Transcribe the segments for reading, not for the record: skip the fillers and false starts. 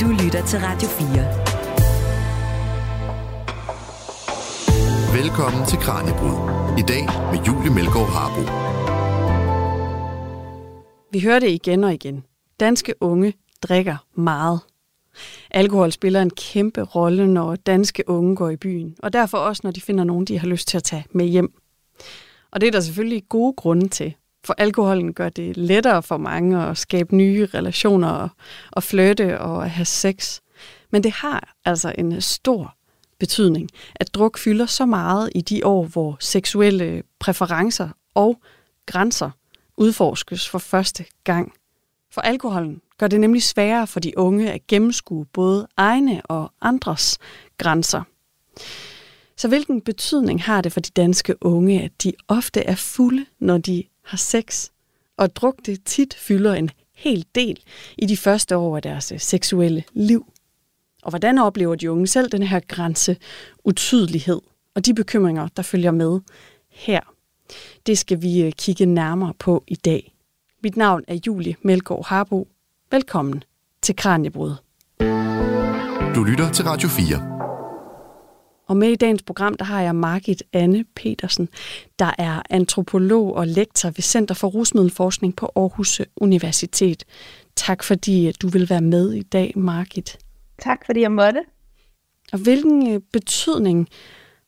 Du lytter til Radio 4. Velkommen til Kraniebrud. I dag med Julie Meldgaard Harboe. Vi hører det igen og igen. Danske unge drikker meget. Alkohol spiller en kæmpe rolle, når danske unge går i byen, og derfor også, når de finder nogen, de har lyst til at tage med hjem. Og det er der selvfølgelig gode grunde til, for alkoholen gør det lettere for mange at skabe nye relationer og flirte og have sex. Men det har altså en stor betydning, at druk fylder så meget i de år, hvor seksuelle præferencer og grænser udforskes for første gang. For alkoholen gør det nemlig sværere for de unge at gennemskue både egne og andres grænser. Så hvilken betydning har det for de danske unge, at de ofte er fulde, når de har sex? Og druk det tit fylder en hel del i de første år af deres seksuelle liv. Og hvordan oplever de unge selv den her grænseutydelighed og de bekymringer, der følger med her? Det skal vi kigge nærmere på i dag. Mit navn er Julie Meldgaard Harboe. Velkommen til Kraniebrud. Du lytter til Radio 4. Og med i dagens program, der har jeg Margit Anne Petersen, der er antropolog og lektor ved Center for Rusmiddelforskning på Aarhus Universitet. Tak fordi du vil være med i dag, Margit. Tak fordi jeg måtte. Og hvilken betydning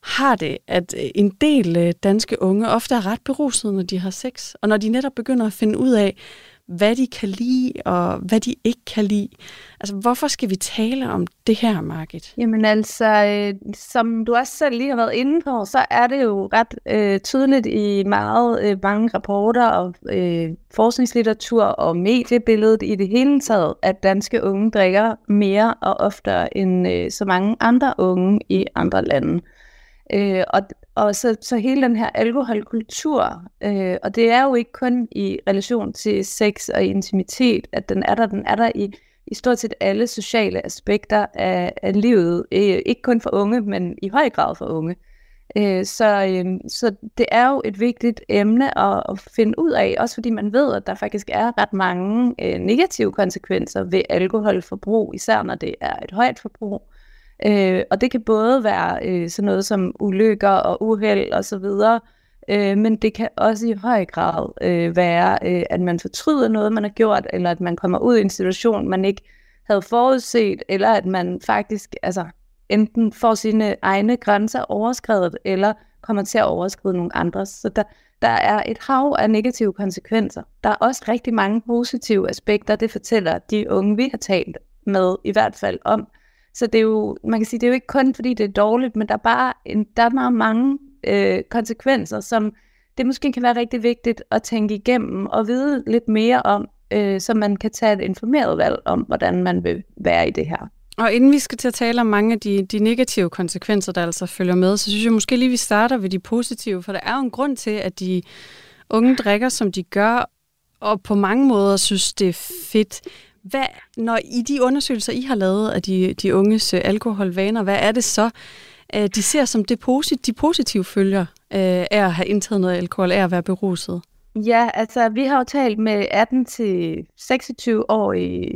har det, at en del danske unge ofte er ret berusede, når de har sex, og når de netop begynder at finde ud af, hvad de kan lide og hvad de ikke kan lide. Altså, hvorfor skal vi tale om det her, Margit? Jamen altså, som du også selv lige har været inde på, så er det jo ret tydeligt i meget mange rapporter og forskningslitteratur og mediebilledet i det hele taget, at danske unge drikker mere og oftere end så mange andre unge i andre lande. Og så hele den her alkoholkultur, og det er jo ikke kun i relation til sex og intimitet, at den er der i stort set alle sociale aspekter af livet, ikke kun for unge, men i høj grad for unge. Så det er jo et vigtigt emne at finde ud af, også fordi man ved, at der faktisk er ret mange negative konsekvenser ved alkoholforbrug, især når det er et højt forbrug. Og det kan både være sådan noget som ulykker og uheld og så videre, men det kan også i høj grad være, at man fortryder noget, man har gjort, eller at man kommer ud i en situation, man ikke havde forudset, eller at man faktisk enten får sine egne grænser overskredet, eller kommer til at overskride nogle andres. Så der er et hav af negative konsekvenser. Der er også rigtig mange positive aspekter, det fortæller de unge, vi har talt med, i hvert fald om. Så det er jo, man kan sige, det er jo ikke kun fordi det er dårligt, men der er meget mange konsekvenser, som det måske kan være rigtig vigtigt at tænke igennem og vide lidt mere om, så man kan tage et informeret valg om, hvordan man vil være i det her. Og inden vi skal til at tale om mange af de negative konsekvenser, der altså følger med, så synes jeg måske lige, vi starter ved de positive, for der er jo en grund til, at de unge drikker, som de gør, og på mange måder synes, det er fedt. Hvad, når i de undersøgelser, I har lavet af de unges alkoholvaner, hvad er det så, de ser som de positive følger af at have indtaget noget alkohol, af at være beruset? Ja, altså vi har jo talt med 18-26-årige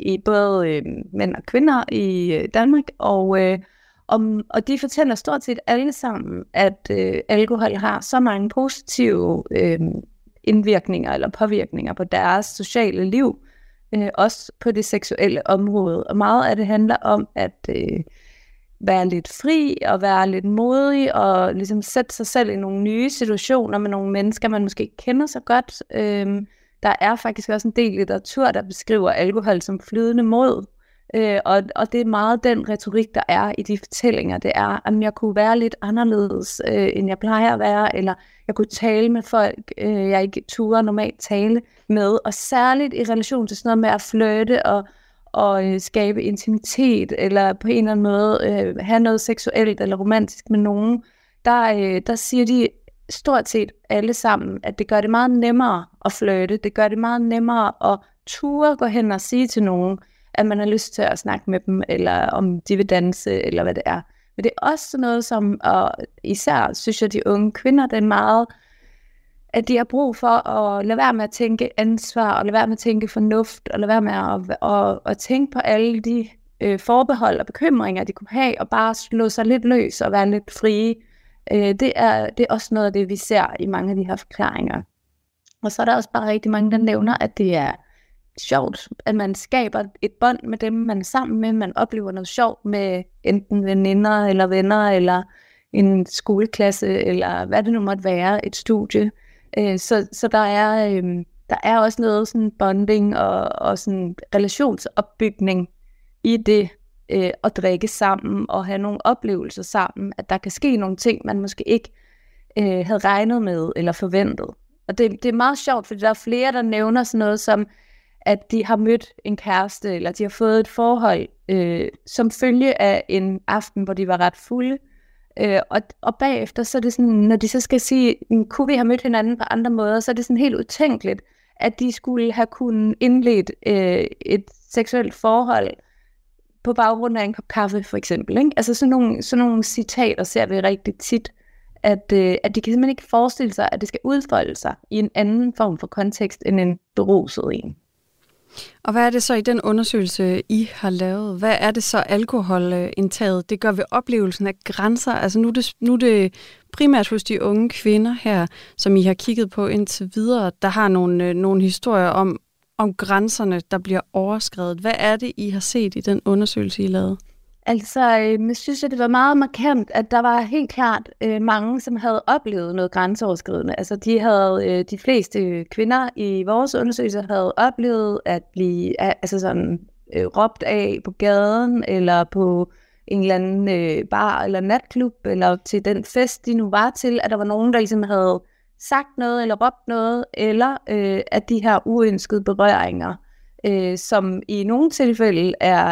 i både mænd og kvinder i Danmark, og de fortæller stort set alle sammen, at alkohol har så mange positive indvirkninger eller påvirkninger på deres sociale liv, også på det seksuelle område. Og meget af det handler om at være lidt fri og være lidt modig og ligesom sætte sig selv i nogle nye situationer med nogle mennesker, man måske ikke kender så godt. Der er faktisk også en del litteratur, der beskriver alkohol som flydende mod. Og det er meget den retorik, der er i de fortællinger. Det er, at jeg kunne være lidt anderledes, end jeg plejer at være, eller jeg kunne tale med folk, jeg ikke turde normalt tale med. Og særligt i relation til sådan noget med at flirte og skabe intimitet, eller på en eller anden måde have noget seksuelt eller romantisk med nogen, der siger de stort set alle sammen, at det gør det meget nemmere at flirte. Det gør det meget nemmere at ture gå hen og sige til nogen, at man har lyst til at snakke med dem, eller om de vil danse, eller hvad det er. Men det er også sådan noget som, og især synes jeg, de unge kvinder, det er meget at de har brug for at lade være med at tænke ansvar, og lade være med at tænke fornuft, og lade være med at tænke på alle de forbehold og bekymringer, de kunne have, og bare slå sig lidt løs og være lidt frie. Det er også noget af det, vi ser i mange af de her forklaringer. Og så er der også bare rigtig mange, der nævner, at det er sjovt, at man skaber et bånd med dem, man er sammen med, man oplever noget sjovt med enten veninder eller venner, eller en skoleklasse, eller hvad det nu måtte være, et studie. Så der er også noget sådan bonding og sådan relationsopbygning i det at drikke sammen og have nogle oplevelser sammen, at der kan ske nogle ting, man måske ikke havde regnet med eller forventet. Og det er meget sjovt, fordi der er flere, der nævner sådan noget som, at de har mødt en kæreste, eller de har fået et forhold, som følge af en aften, hvor de var ret fulde. Og bagefter, så er det sådan, når de så skal sige, kunne vi have mødt hinanden på andre måder, så er det sådan helt utænkeligt, at de skulle have kunnet indledt et seksuelt forhold på baggrund af en kop kaffe, for eksempel. Ikke? Altså sådan nogle citater ser vi rigtig tit, at de kan simpelthen ikke forestille sig, at det skal udfolde sig i en anden form for kontekst, end en beruset en. Og hvad er det så i den undersøgelse, I har lavet? Hvad er det så alkoholindtaget? Det gør ved oplevelsen af grænser. Altså nu er det primært hos de unge kvinder her, som I har kigget på indtil videre, der har nogle historier om grænserne, der bliver overskredet. Hvad er det, I har set i den undersøgelse, I lavede? Altså, jeg synes, at det var meget markant, at der var helt klart mange, som havde oplevet noget grænseoverskridende. Altså, de fleste kvinder i vores undersøgelser havde oplevet at blive råbt af på gaden, eller på en eller anden bar eller natklub, eller til den fest, de nu var til, at der var nogen, der ligesom havde sagt noget, eller råbt noget, eller at de her uønskede berøringer, som i nogle tilfælde er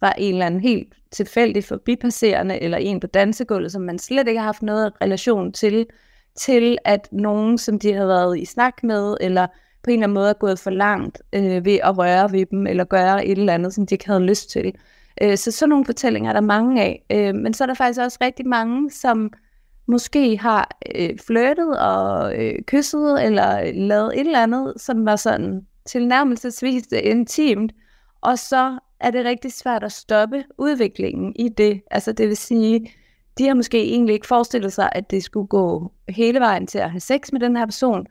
fra en eller anden helt tilfældig forbipasserende, eller en på dansegulvet, som man slet ikke har haft noget relation til at nogen, som de havde været i snak med, eller på en eller anden måde er gået for langt ved at røre ved dem, eller gøre et eller andet, som de ikke havde lyst til. Så sådan nogle fortællinger er der mange af. Men så er der faktisk også rigtig mange, som måske har flirtet og kysset, eller lavet et eller andet, som var sådan tilnærmelsesvis intimt, og så er det rigtig svært at stoppe udviklingen i det. Altså det vil sige, de har måske egentlig ikke forestillet sig, at det skulle gå hele vejen til at have sex med den her person,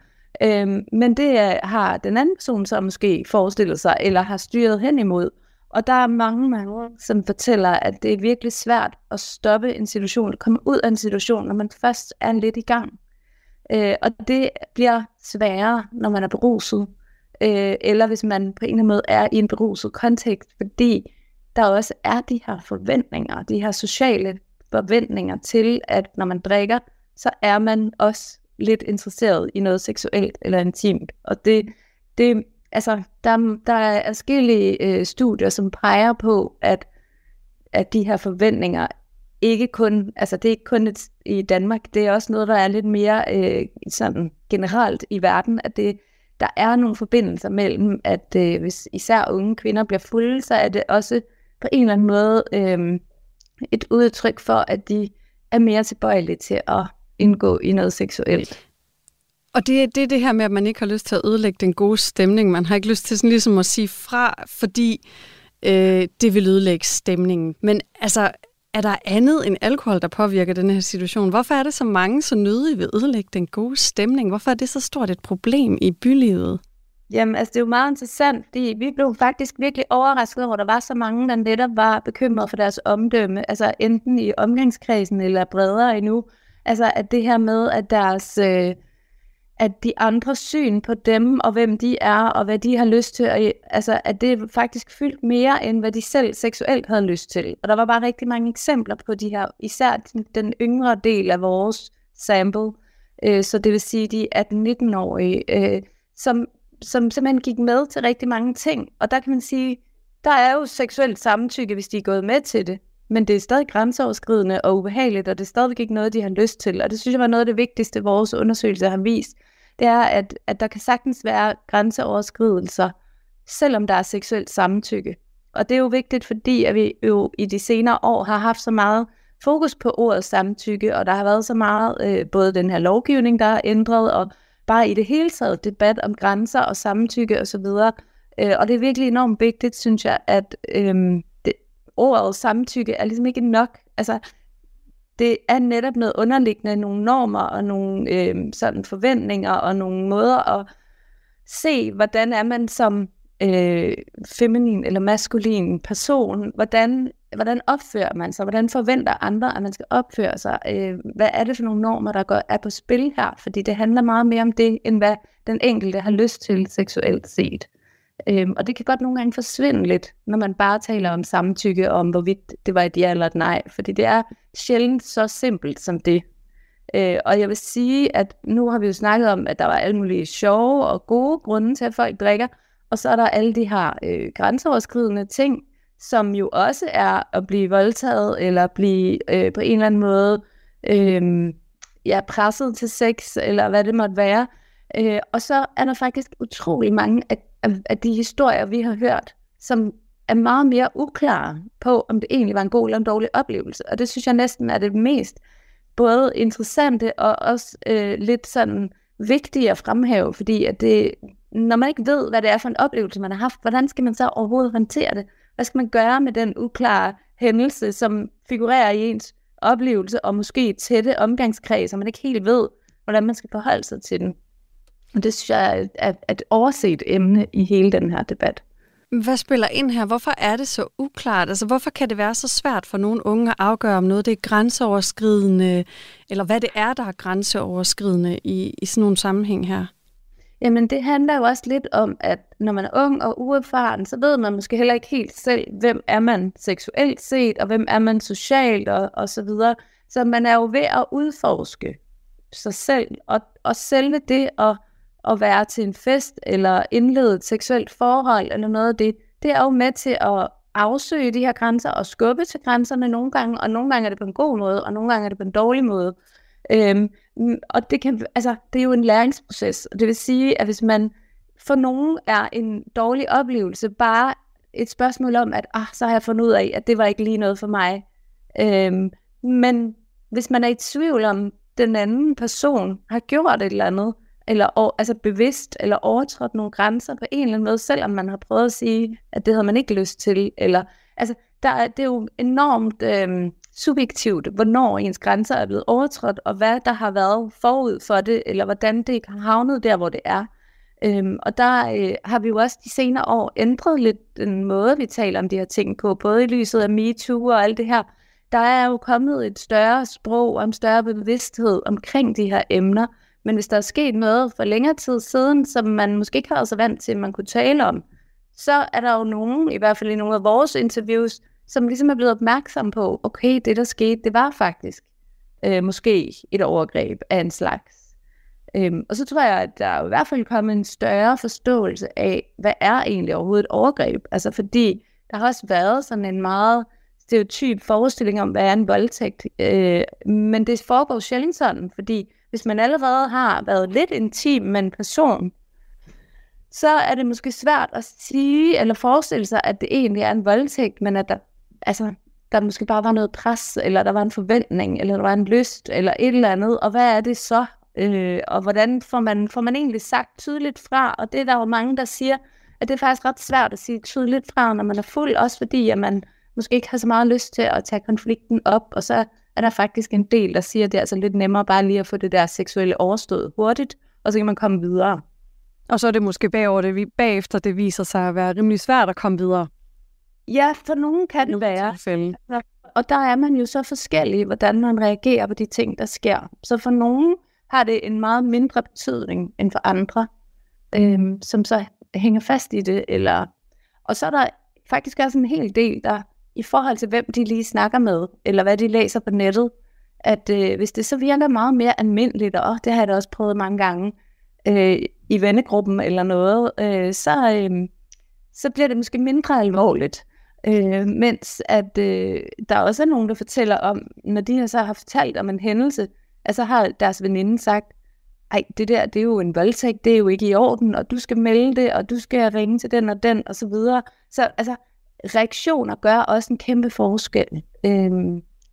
men det har den anden person så måske forestillet sig, eller har styret hen imod. Og der er mange, som fortæller, at det er virkelig svært at stoppe en situation, at komme ud af en situation, når man først er lidt i gang. Og det bliver sværere, når man er beruset, eller hvis man på en eller anden måde er i en beruset kontekst, fordi der også er de her forventninger, de her sociale forventninger til, at når man drikker, så er man også lidt interesseret i noget seksuelt eller intimt. Og der er forskellige studier, som peger på, at de her forventninger ikke kun, altså det er ikke kun i Danmark, det er også noget, der er lidt mere sådan generelt i verden, at det der er nogle forbindelser mellem, at hvis især unge kvinder bliver fulde, så er det også på en eller anden måde et udtryk for, at de er mere tilbøjelige til at indgå i noget seksuelt. Og det er det her med, at man ikke har lyst til at ødelægge den gode stemning. Man har ikke lyst til sådan ligesom at sige fra, fordi det vil ødelægge stemningen. Men altså, er der andet end alkohol, der påvirker den her situation? Hvorfor er det så mange så nødige ved at ødelægge den gode stemning? Hvorfor er det så stort et problem i bylivet? Jamen, altså det er jo meget interessant, fordi vi blev faktisk virkelig overrasket, hvor der var så mange, der netop var bekymret for deres omdømme, altså enten i omgangskredsen eller bredere endnu. Altså at det her med, at deres at de andres syn på dem, og hvem de er, og hvad de har lyst til, og, altså, at det faktisk fyldt mere, end hvad de selv seksuelt havde lyst til. Og der var bare rigtig mange eksempler på de her, især den yngre del af vores sample, så det vil sige de 18-19-årige, som simpelthen gik med til rigtig mange ting. Og der kan man sige, der er jo seksuelt samtykke, hvis de er gået med til det, men det er stadig grænseoverskridende og ubehageligt, og det er stadig ikke noget, de har lyst til. Og det synes jeg var noget af det vigtigste, vores undersøgelser har vist, det er, at der kan sagtens være grænseoverskridelser, selvom der er seksuelt samtykke. Og det er jo vigtigt, fordi at vi jo i de senere år har haft så meget fokus på ordet samtykke, og der har været så meget, både den her lovgivning, der er ændret, og bare i det hele taget debat om grænser og samtykke osv. Og det er virkelig enormt vigtigt, synes jeg, at ordet samtykke er ligesom ikke nok. Altså, det er netop noget underliggende, nogle normer og nogle sådan forventninger og nogle måder at se, hvordan er man som feminin eller maskulin person, hvordan opfører man sig, hvordan forventer andre, at man skal opføre sig, hvad er det for nogle normer, der er på spil her, fordi det handler meget mere om det, end hvad den enkelte har lyst til seksuelt set. Og det kan godt nogle gange forsvinde lidt, når man bare taler om samtykke, og om hvorvidt det var et ja eller et nej, fordi det er sjældent så simpelt som det. Og jeg vil sige, at nu har vi jo snakket om, at der var alle mulige sjove og gode grunde til, at folk drikker, og så er der alle de her grænseoverskridende ting, som jo også er at blive voldtaget, eller blive på en eller anden måde presset til sex, eller hvad det måtte være. Og så er der faktisk utrolig mange af de historier, vi har hørt, som er meget mere uklare på, om det egentlig var en god eller en dårlig oplevelse. Og det synes jeg næsten er det mest både interessante og også lidt sådan vigtige at fremhæve, fordi at det, når man ikke ved, hvad det er for en oplevelse, man har haft, hvordan skal man så overhovedet håndtere det? Hvad skal man gøre med den uklare hændelse, som figurerer i ens oplevelse, og måske tætte omgangskreds, og man ikke helt ved, hvordan man skal forholde sig til den? Og det synes jeg er et overset emne i hele den her debat. Hvad spiller ind her? Hvorfor er det så uklart? Altså, hvorfor kan det være så svært for nogle unge at afgøre, om noget det er grænseoverskridende, eller hvad det er, der er grænseoverskridende i sådan nogle sammenhæng her? Jamen, det handler jo også lidt om, at når man er ung og uerfaren, så ved man måske heller ikke helt selv, hvem er man seksuelt set, og hvem er man socialt, og så videre. Så man er jo ved at udforske sig selv, og selve det at være til en fest, eller indlede et seksuelt forhold, eller noget af det, det er jo med til at afsøge de her grænser, og skubbe til grænserne nogle gange, og nogle gange er det på en god måde, og nogle gange er det på en dårlig måde. Og det kan, altså, det er jo en læringsproces, og det vil sige, at hvis man for nogen er en dårlig oplevelse, bare et spørgsmål om, at så har jeg fundet ud af, at det var ikke lige noget for mig. Men hvis man er i tvivl om, den anden person har gjort et eller andet, eller altså bevidst, eller overtrådt nogle grænser på en eller anden måde, selvom man har prøvet at sige, at det havde man ikke lyst til, eller altså, det er jo enormt subjektivt, hvornår ens grænser er blevet overtrådt, og hvad der har været forud for det, eller hvordan det har havnet der, hvor det er. Og der har vi jo også de senere år ændret lidt den måde, vi taler om de her ting på, både i lyset af MeToo og alt det her. Der er jo kommet et større sprog og en større bevidsthed omkring de her emner, men hvis der er sket noget for længere tid siden, som man måske ikke har været så vant til, at man kunne tale om, så er der jo nogen, i hvert fald i nogle af vores interviews, som ligesom er blevet opmærksom på, okay, det der skete, det var faktisk måske et overgreb af en slags. Og så tror jeg, at der er i hvert fald kommet en større forståelse af, hvad er egentlig overhovedet et overgreb? Altså fordi der har også været sådan en meget stereotyp forestilling om, hvad er en voldtægt. Men det foregår sjældent sådan, fordi hvis man allerede har været lidt intim med en person, så er det måske svært at sige eller forestille sig, at det egentlig er en voldtægt, men at der måske bare var noget pres, eller der var en forventning, eller der var en lyst, eller et eller andet, og hvad er det så? Og hvordan får man egentlig sagt tydeligt fra? Og det er der jo mange, der siger, at det er faktisk ret svært at sige tydeligt fra, når man er fuld, også fordi at man måske ikke har så meget lyst til at tage konflikten op, og så er der faktisk en del, der siger, at det er altså lidt nemmere bare lige at få det der seksuelle overstået hurtigt, og så kan man komme videre. Og så er det måske bagefter det viser sig at være rimelig svært at komme videre. Ja, for nogen kan det være. Altså, og der er man jo så forskellig, hvordan man reagerer på de ting, der sker. Så for nogen har det en meget mindre betydning end for andre, som så hænger fast i det. Og så er der faktisk også en hel del, der i forhold til, hvem de lige snakker med, eller hvad de læser på nettet, at hvis det så virker meget mere almindeligt, og det har jeg da også prøvet mange gange, i vennegruppen eller noget, så bliver det måske mindre alvorligt. Mens at der også er nogen, der fortæller om, når de så har fortalt om en hændelse, at så har deres veninde sagt, ej, det der, det er jo en voldtægt, det er jo ikke i orden, og du skal melde det, og du skal ringe til den og den, og så videre. Så altså, reaktioner gør også en kæmpe forskel.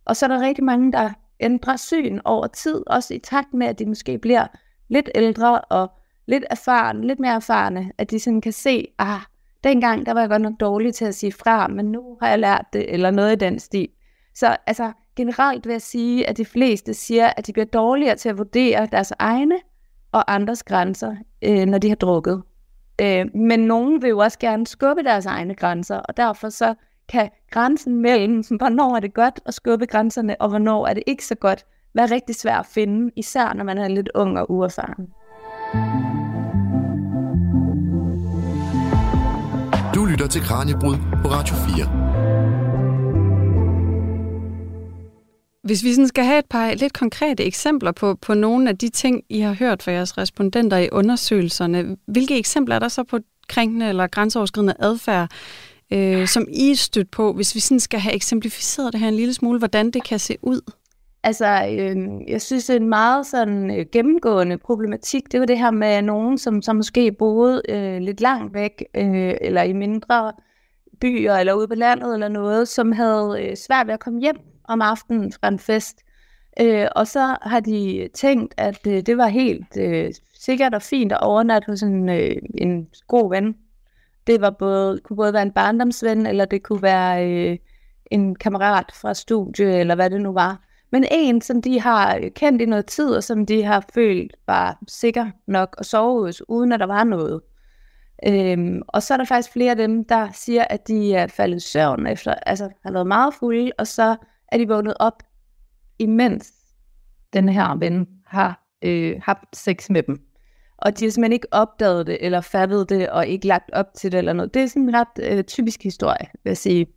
Og så er der rigtig mange, der ændrer syn over tid, også i takt med, at de måske bliver lidt ældre og lidt mere erfarne, at de sådan kan se, dengang der var jeg godt nok dårlig til at sige fra, men nu har jeg lært det, eller noget i den stil. Så altså, generelt vil jeg sige, at de fleste siger, at de bliver dårligere til at vurdere deres egne og andres grænser, når de har drukket. Men nogen vil jo også gerne skubbe deres egne grænser, og derfor så kan grænsen mellem, hvornår er det godt at skubbe grænserne, og hvornår er det ikke så godt, være rigtig svært at finde, især når man er lidt ung og uerfaren. Du lytter til Kraniebrud på Radio 4. Hvis vi sådan skal have et par lidt konkrete eksempler på nogle af de ting, I har hørt fra jeres respondenter i undersøgelserne, hvilke eksempler er der så på krænkende eller grænseoverskridende adfærd, som I er stødt på, hvis vi sådan skal have eksemplificeret det her en lille smule, hvordan det kan se ud? Altså, jeg synes, det er en meget sådan, gennemgående problematik. Det var det her med nogen, som måske boede lidt langt væk, eller i mindre byer, eller ude på landet, eller noget, som havde svært ved at komme hjem om aftenen fra en fest. Og så har de tænkt, at det var helt sikkert og fint at overnatte hos en god ven. Det var kunne både være en barndomsven, eller det kunne være en kammerat fra studie, eller hvad det nu var. Men en, som de har kendt i noget tid, og som de har følt var sikker nok at sove hos, uden at der var noget. Og så er der faktisk flere af dem, der siger, at de er faldet i søvn efter, altså har været meget fulde, og så er de vågnet op, imens den her ven har haft sex med dem. Og de har simpelthen ikke opdaget det, eller fattet det, og ikke lagt op til det, eller noget. Det er sådan en ret typisk historie, vil jeg sige.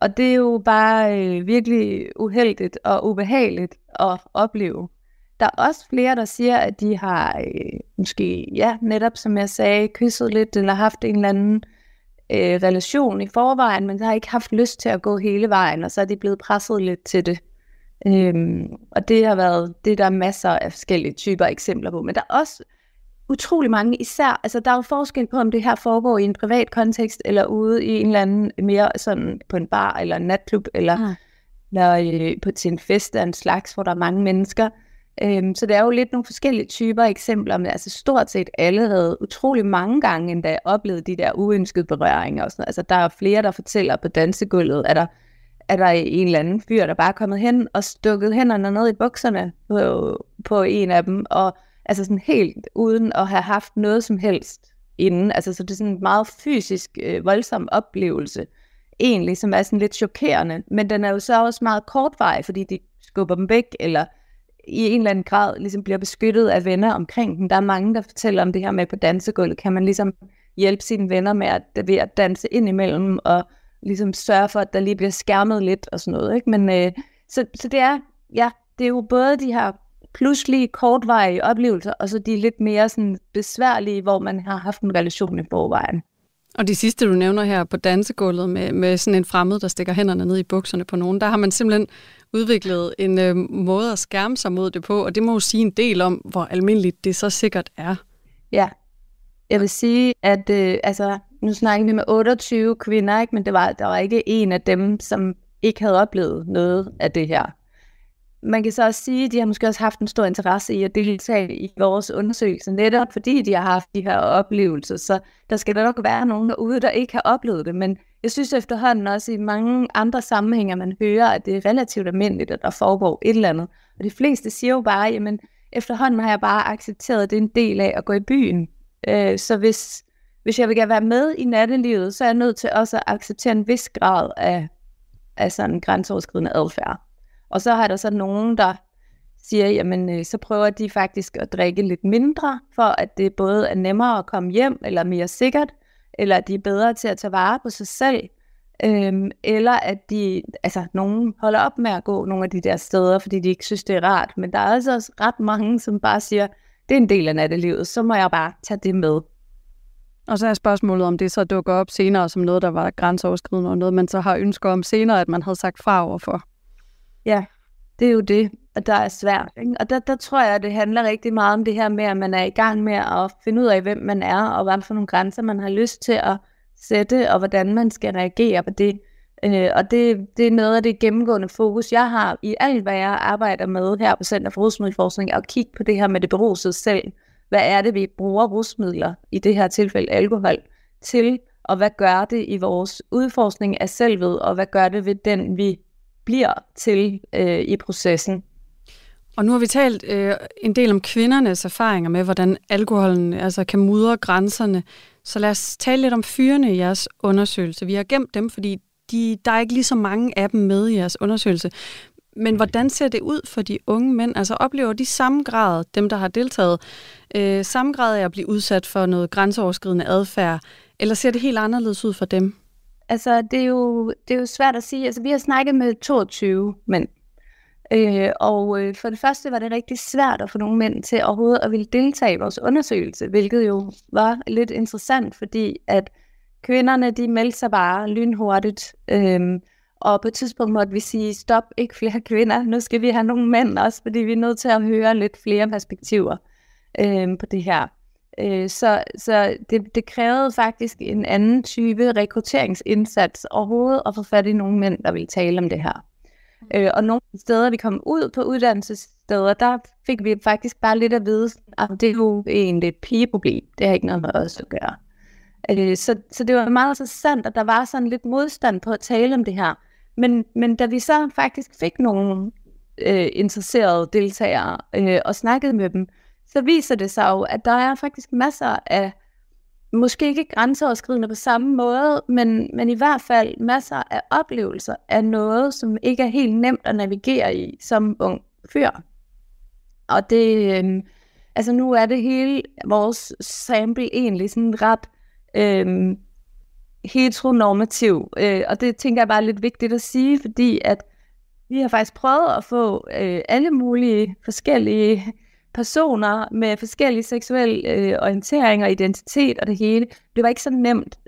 Og det er jo bare virkelig uheldigt og ubehageligt at opleve. Der er også flere, der siger, at de har måske, ja, netop som jeg sagde, kysset lidt, eller haft en eller anden relation i forvejen, men de har ikke haft lyst til at gå hele vejen, og så er de blevet presset lidt til det. Og det har været det, der er masser af forskellige typer eksempler på. Men der er også utrolig mange, især, altså der er jo forskel på, om det her foregår i en privat kontekst, eller ude i en eller anden mere sådan på en bar, eller en natklub, eller til en fest af en slags, hvor der er mange mennesker. Så der er jo lidt nogle forskellige typer eksempler, men altså stort set alle havde utrolig mange gange endda oplevet de der uønskede berøringer og sådan noget. Altså der er flere, der fortæller på dansegulvet, at der er en eller anden fyr, der bare er kommet hen og stukket hænderne ned i bukserne på en af dem, og altså sådan helt uden at have haft noget som helst inden. Altså så det er sådan en meget fysisk voldsom oplevelse, egentlig, som er sådan lidt chokerende. Men den er jo så også meget kortvarig, fordi de skubber dem væk, eller i en eller anden grad ligesom bliver beskyttet af venner omkring dem. Der er mange, der fortæller om det her med på dansegulvet. Kan man ligesom hjælpe sine venner med ved at danse ind imellem, og ligesom sørge for, at der lige bliver skærmet lidt og sådan noget, ikke? Men så det er, ja, det er jo både de her pludselige, kortvarige oplevelser, og så de lidt mere sådan besværlige, hvor man har haft en relation i forvejen. Og de sidste, du nævner her på dansegulvet med sådan en fremmed, der stikker hænderne ned i bukserne på nogen, der har man simpelthen udviklet en måde at skærme sig mod det på, og det må jo sige en del om, hvor almindeligt det så sikkert er. Ja, jeg vil sige, at nu snakker vi med 28 kvinder, ikke? Men der var ikke en af dem, som ikke havde oplevet noget af det her. Man kan så også sige, at de har måske også haft en stor interesse i at deltage i vores undersøgelse, netop fordi de har haft de her oplevelser. Så der skal der nok være nogen derude, der ikke har oplevet det. Men jeg synes efterhånden også i mange andre sammenhænge, man hører, at det er relativt almindeligt, at der foregår et eller andet. Og de fleste siger jo bare, jamen efterhånden har jeg bare accepteret, at det er en del af at gå i byen. Så hvis jeg vil gerne være med i nattelivet, så er jeg nødt til også at acceptere en vis grad af sådan grænseoverskridende adfærd. Og så har der så nogen, der siger, jamen så prøver de faktisk at drikke lidt mindre, for at det både er nemmere at komme hjem, eller mere sikkert, eller at de er bedre til at tage vare på sig selv, eller at nogen holder op med at gå nogle af de der steder, fordi de ikke synes, det er rart. Men der er altså også ret mange, som bare siger, det er en del af nattelivet, så må jeg bare tage det med. Og så er spørgsmålet, om det så dukker op senere som noget, der var grænseoverskridende, og noget, man så har ønsker om senere, at man havde sagt fra overfor. Ja, det er jo det, og der er svært. Ikke? Og der tror jeg, at det handler rigtig meget om det her med, at man er i gang med at finde ud af, hvem man er, og hvad for nogle grænser, man har lyst til at sætte, og hvordan man skal reagere på det. Og det er noget af det gennemgående fokus, jeg har i alt, hvad jeg arbejder med her på Center for Rusmiddelforskning, at kigge på det her med det berusede selv. Hvad er det, vi bruger rusmidler, i det her tilfælde alkohol, til, og hvad gør det i vores udforskning af selvet, og hvad gør det ved den, vi bliver til i processen. Og nu har vi talt en del om kvindernes erfaringer med, hvordan alkoholen altså kan mudre grænserne. Så lad os tale lidt om fyrene i jeres undersøgelse. Vi har gemt dem, fordi der er ikke lige så mange af dem med i jeres undersøgelse. Men hvordan ser det ud for de unge mænd? Altså oplever de samme grad, dem der har deltaget, samme grad af at blive udsat for noget grænseoverskridende adfærd? Eller ser det helt anderledes ud for dem? Altså det er jo svært at sige. Altså vi har snakket med 22 mænd. Og for det første var det rigtig svært at få nogle mænd til overhovedet at ville deltage i vores undersøgelse, hvilket jo var lidt interessant, fordi at kvinderne, de meldte sig bare lynhurtigt, og på et tidspunkt måtte vi sige, stop, ikke flere kvinder, nu skal vi have nogle mænd også, fordi vi er nødt til at høre lidt flere perspektiver på det her. Så det krævede faktisk en anden type rekrutteringsindsats overhovedet at få fat i nogle mænd, der ville tale om det her. Og nogle steder, vi kom ud på uddannelsessteder, der fik vi faktisk bare lidt at vide, at det er jo egentlig et pigeproblem, det har ikke noget med os at gøre. Så det var meget interessant, at der var sådan lidt modstand på at tale om det her. Men da vi så faktisk fik nogle interesserede deltagere og snakkede med dem, så viser det sig jo, at der er faktisk masser af, måske ikke grænseoverskridende på samme måde, men i hvert fald masser af oplevelser af noget, som ikke er helt nemt at navigere i som ung fyr. Og det, altså nu er det hele vores sample egentlig sådan ret heteronormativ, og det tænker jeg bare er lidt vigtigt at sige, fordi at vi har faktisk prøvet at få alle mulige forskellige personer med forskellige seksuelle orienteringer, identitet og det hele. Det var ikke så nemt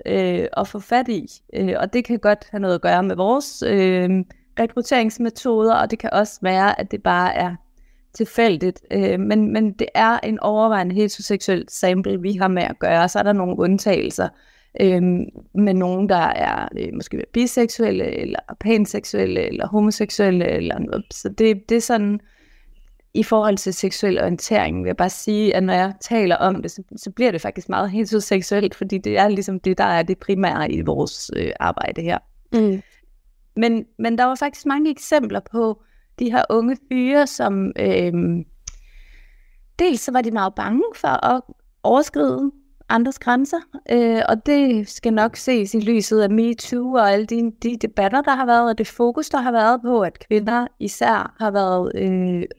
at få fat i, og det kan godt have noget at gøre med vores rekrutteringsmetoder, og det kan også være, at det bare er tilfældigt, men det er en overvejende heteroseksuel sample, vi har med at gøre. Så er der nogle undtagelser med nogen, der er måske biseksuelle, eller panseksuelle, eller homoseksuelle, eller noget. Så det er sådan, i forhold til seksuel orientering, vil jeg bare sige, at når jeg taler om det, så bliver det faktisk meget heteroseksuelt, fordi det er ligesom det, der er det primære i vores arbejde her. Mm. Men der var faktisk mange eksempler på de her unge fyre, som dels så var de meget bange for at overskride andres grænser, og det skal nok ses i lyset af MeToo og alle de debatter, der har været, og det fokus, der har været på, at kvinder især har været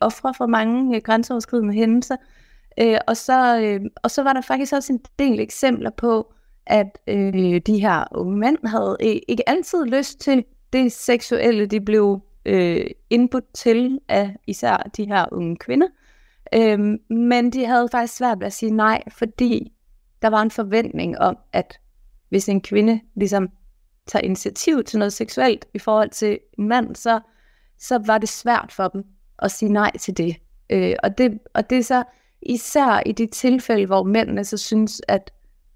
ofre for mange grænseoverskridende hændelser. Og så var der faktisk også en del eksempler på, at de her unge mænd havde ikke altid lyst til det seksuelle, de blev input til af især de her unge kvinder. Men de havde faktisk svært ved at sige nej, fordi der var en forventning om, at hvis en kvinde ligesom tager initiativ til noget seksuelt i forhold til en mand, så var det svært for dem at sige nej til det. Og det er så især i de tilfælde, hvor mændene så synes, at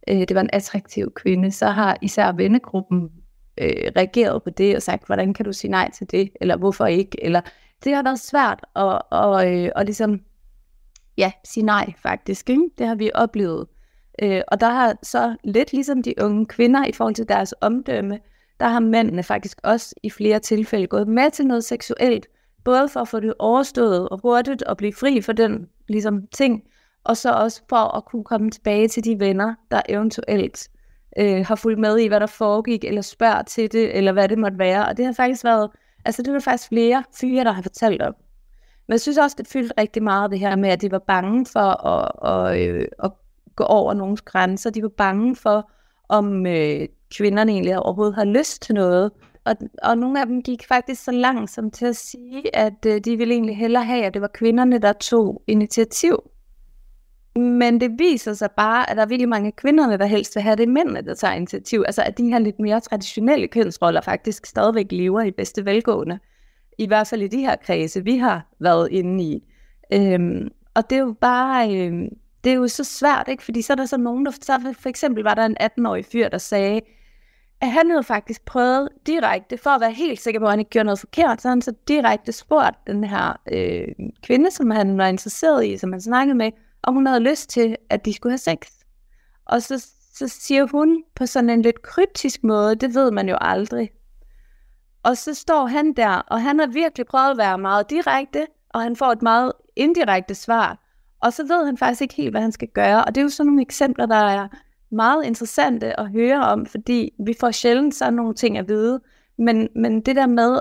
det var en attraktiv kvinde, så har især vennegruppen reageret på det og sagt, hvordan kan du sige nej til det, eller hvorfor ikke, eller det har været svært at ligesom, ja, sige nej faktisk, ikke? Det har vi oplevet. Og der har så lidt ligesom de unge kvinder i forhold til deres omdømme, der har mændene faktisk også i flere tilfælde gået med til noget seksuelt, både for at få det overstået og hurtigt og blive fri for den ligesom ting, og så også for at kunne komme tilbage til de venner, der eventuelt har fulgt med i, hvad der foregik, eller spørger til det, eller hvad det måtte være. Og det har faktisk været, altså det var faktisk flere fyre, der har fortalt om. Men jeg synes også, det fyldte rigtig meget det her med, at de var bange for at gå over nogens grænser. De var bange for, om kvinderne egentlig overhovedet har lyst til noget. Og nogle af dem gik faktisk så langt som til at sige, at de ville egentlig hellere have, at det var kvinderne, der tog initiativ. Men det viser sig bare, at der er virkelig mange af kvinderne, der helst vil have det mændene, der tager initiativ. Altså at de her lidt mere traditionelle kønsroller faktisk stadigvæk lever i bedste velgående. I hvert fald i de her kredse, vi har været inde i. Og det er jo bare, det er jo så svært, ikke? Fordi så er der så nogen, der for eksempel var der en 18-årig fyr, der sagde, at han havde faktisk prøvet direkte, for at være helt sikker på, at han ikke gjorde noget forkert, så han så direkte spurgte den her kvinde, som han var interesseret i, som han snakkede med, om hun havde lyst til, at de skulle have sex. Og så siger hun på sådan en lidt kryptisk måde, det ved man jo aldrig. Og så står han der, og han har virkelig prøvet at være meget direkte, og han får et meget indirekte svar. Og så ved han faktisk ikke helt, hvad han skal gøre. Og det er jo sådan nogle eksempler, der er meget interessante at høre om, fordi vi får sjældent sådan nogle ting at vide. Men det der med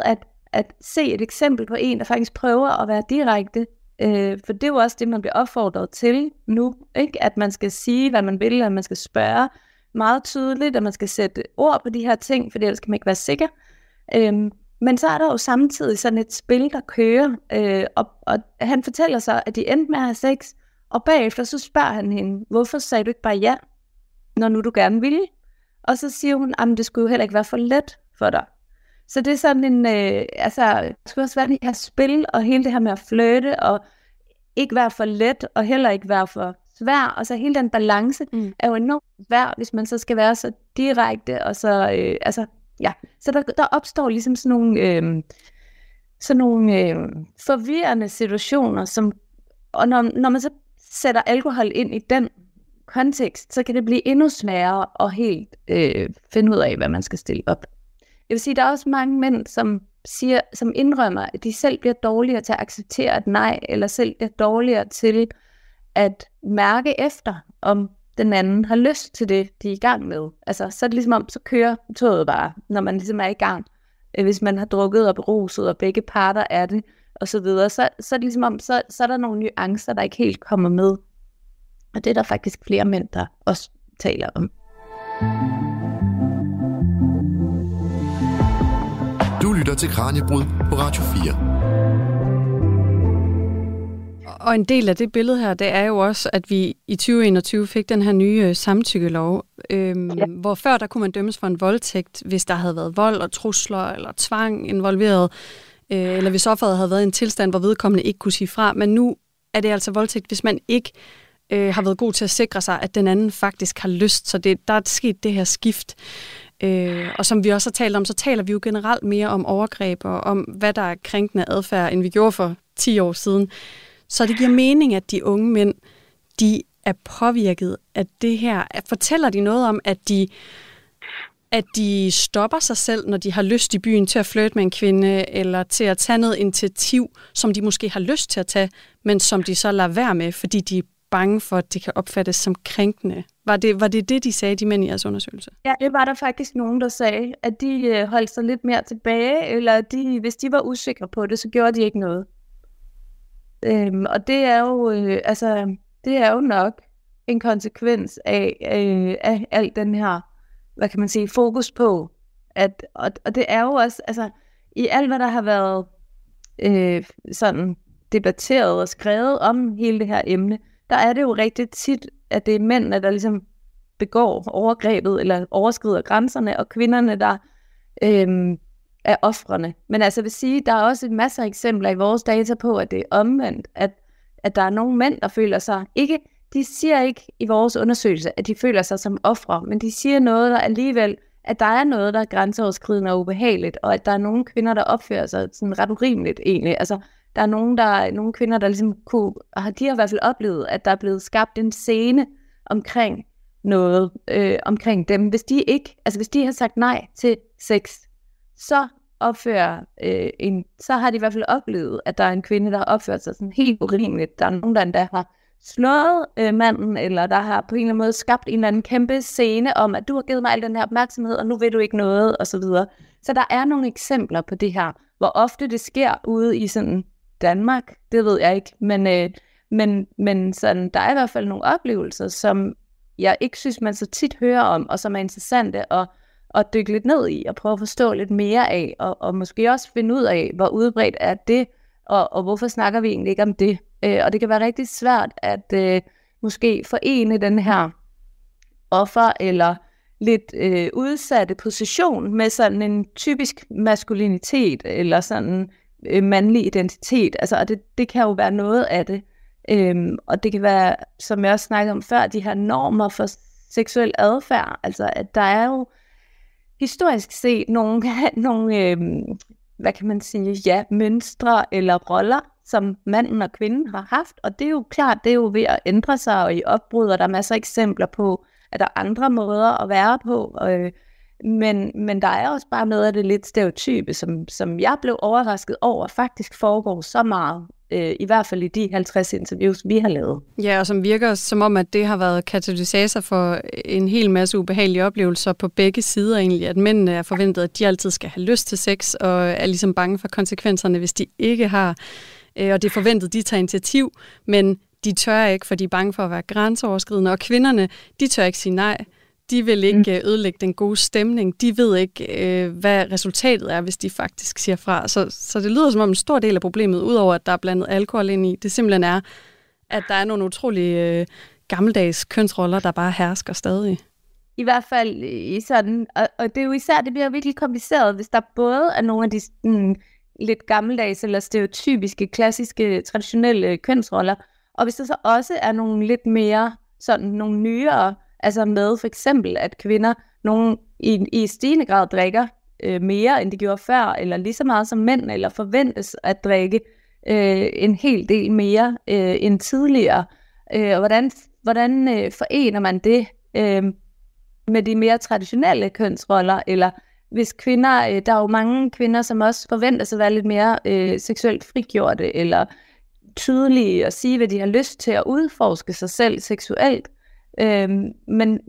at se et eksempel på en, der faktisk prøver at være direkte, for det er jo også det, man bliver opfordret til nu, ikke? At man skal sige, hvad man vil, at man skal spørge meget tydeligt, at man skal sætte ord på de her ting, for ellers kan man ikke være sikker. Men så er der jo samtidig sådan et spil, der kører, og han fortæller sig, at de endte med at have sex, og bagefter så spørger han hende, hvorfor sagde du ikke bare ja, når nu du gerne ville? Og så siger hun, at det skulle jo heller ikke være for let for dig. Så det er sådan en, det skulle også være det her spil, og hele det her med at flirte, og ikke være for let, og heller ikke være for svær, og så hele den balance er jo enormt svær, hvis man så skal være så direkte, og så, ja, så der opstår ligesom sådan nogle forvirrende situationer, som, og når man så sætter alkohol ind i den kontekst, så kan det blive endnu sværere at helt finde ud af, hvad man skal stille op. Jeg vil sige, der er også mange mænd, som indrømmer, at de selv bliver dårligere til at acceptere et nej, eller selv bliver dårligere til at mærke efter, om den anden har lyst til det, de er i gang med. Altså, så er det ligesom om, så kører toget bare, når man ligesom er i gang. Hvis man har drukket og beruset, og begge parter er det, og så videre, så er det ligesom om, så er der nogle nuancer, der ikke helt kommer med. Og det er der faktisk flere mænd, der også taler om. Du lytter til Kraniebrud på Radio 4. Og en del af det billede her, det er jo også, at vi i 2021 fik den her nye samtykkelov, hvor før der kunne man dømmes for en voldtægt, hvis der havde været vold og trusler eller tvang involveret, eller hvis offeret havde været i en tilstand, hvor vedkommende ikke kunne sige fra. Men nu er det altså voldtægt, hvis man ikke har været god til at sikre sig, at den anden faktisk har lyst. Så der er sket det her skift. Og som vi også har talt om, så taler vi jo generelt mere om overgreb og om, hvad der er krænkende adfærd, end vi gjorde for 10 år siden. Så det giver mening, at de unge mænd, de er påvirket af det her. Fortæller de noget om, at de stopper sig selv, når de har lyst i byen til at flirte med en kvinde, eller til at tage noget initiativ, som de måske har lyst til at tage, men som de så lader være med, fordi de bange for, at det kan opfattes som krænkende. Var det, de sagde, de mænd i jeres undersøgelse? Ja, det var der faktisk nogen, der sagde, at de holdt sig lidt mere tilbage, eller hvis de var usikre på det, så gjorde de ikke noget. Og det er jo nok en konsekvens af al den her, hvad kan man sige, fokus på. Og det er jo også, i alt, hvad der har været sådan debatteret og skrevet om hele det her emne, der er det jo rigtig tit, at det er mændene, der ligesom begår overgrebet eller overskrider grænserne, og kvinderne, der er ofrene. Men jeg vil sige, der er også en masse eksempler i vores data på, at det er omvendt, at der er nogle mænd, der føler sig ikke, de siger ikke i vores undersøgelse, at de føler sig som ofre, men de siger noget, der alligevel, at der er noget, der er grænseoverskridende og ubehageligt, og at der er nogle kvinder, der opfører sig sådan ret urimeligt egentlig, der er nogle kvinder, der ligesom de har i hvert fald oplevet, at der er blevet skabt en scene omkring noget, omkring dem. Hvis de har sagt nej til sex, så har de i hvert fald oplevet, at der er en kvinde, der har opført sig sådan helt urimeligt. Der er nogen, der har slået manden, eller der har på en eller anden måde skabt en eller anden kæmpe scene om, at du har givet mig al den her opmærksomhed, og nu vil du ikke noget, og så videre. Så der er nogle eksempler på det her, hvor ofte det sker ude i sådan Danmark, det ved jeg ikke, men sådan, der er i hvert fald nogle oplevelser, som jeg ikke synes, man så tit hører om, og som er interessante at dykke lidt ned i, og prøve at forstå lidt mere af, og måske også finde ud af, hvor udbredt er det, og hvorfor snakker vi egentlig ikke om det. Og det kan være rigtig svært at måske forene den her offer, eller lidt udsatte position med sådan en typisk maskulinitet, eller sådan mandlig identitet, og det kan jo være noget af det, og det kan være, som jeg også snakkede om før, de her normer for seksuel adfærd, at der er jo historisk set nogle mønstre eller roller, som manden og kvinden har haft, og det er jo klart, det er jo ved at ændre sig, og i opbrud, og der er masser af eksempler på, at der er andre måder at være på, men der er også bare noget af det lidt stereotype, som jeg blev overrasket over, faktisk foregår så meget, i hvert fald i de 50 interviews, vi har lavet. Ja, og som virker som om, at det har været katalysator for en hel masse ubehagelige oplevelser på begge sider egentlig, at mændene er forventet, at de altid skal have lyst til sex, og er ligesom bange for konsekvenserne, hvis de ikke har, og det er forventet, at de tager initiativ, men de tør ikke, for de er bange for at være grænseoverskridende, og kvinderne, de tør ikke sige nej. De vil ikke ødelægge den gode stemning. De ved ikke, hvad resultatet er, hvis de faktisk siger fra. Så det lyder som om en stor del af problemet, udover at der er blandet alkohol ind i, det simpelthen er, at der er nogle utrolige gammeldags kønsroller, der bare hersker stadig. I hvert fald i sådan, og det er jo især, det bliver virkelig kompliceret, hvis der både er nogle af de lidt gammeldags eller stereotypiske, klassiske, traditionelle kønsroller, og hvis der så også er nogle lidt mere, sådan nogle nyere, altså med for eksempel, at kvinder nogen i stigende grad drikker mere, end de gjorde før, eller lige så meget som mænd, eller forventes at drikke en hel del mere end tidligere. Og hvordan forener man det med de mere traditionelle kønsroller? Eller hvis kvinder, der er jo mange kvinder, som også forventes at være lidt mere seksuelt frigjorte, eller tydelige og sige, hvad de har lyst til at udforske sig selv seksuelt. Men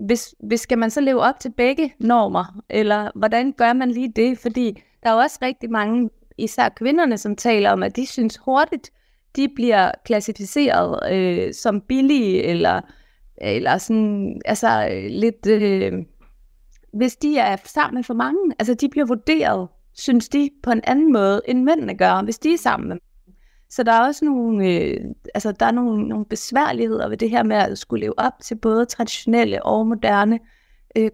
hvis skal man så leve op til begge normer, eller hvordan gør man lige det? Fordi der er også rigtig mange, især kvinderne, som taler om, at de synes hurtigt, de bliver klassificeret som billige, eller sådan, altså lidt, hvis de er sammen med for mange, altså de bliver vurderet, synes de, på en anden måde, end mændene gør, hvis de er sammen med. Så der er også nogle besværligheder ved det her med at skulle leve op til både traditionelle og moderne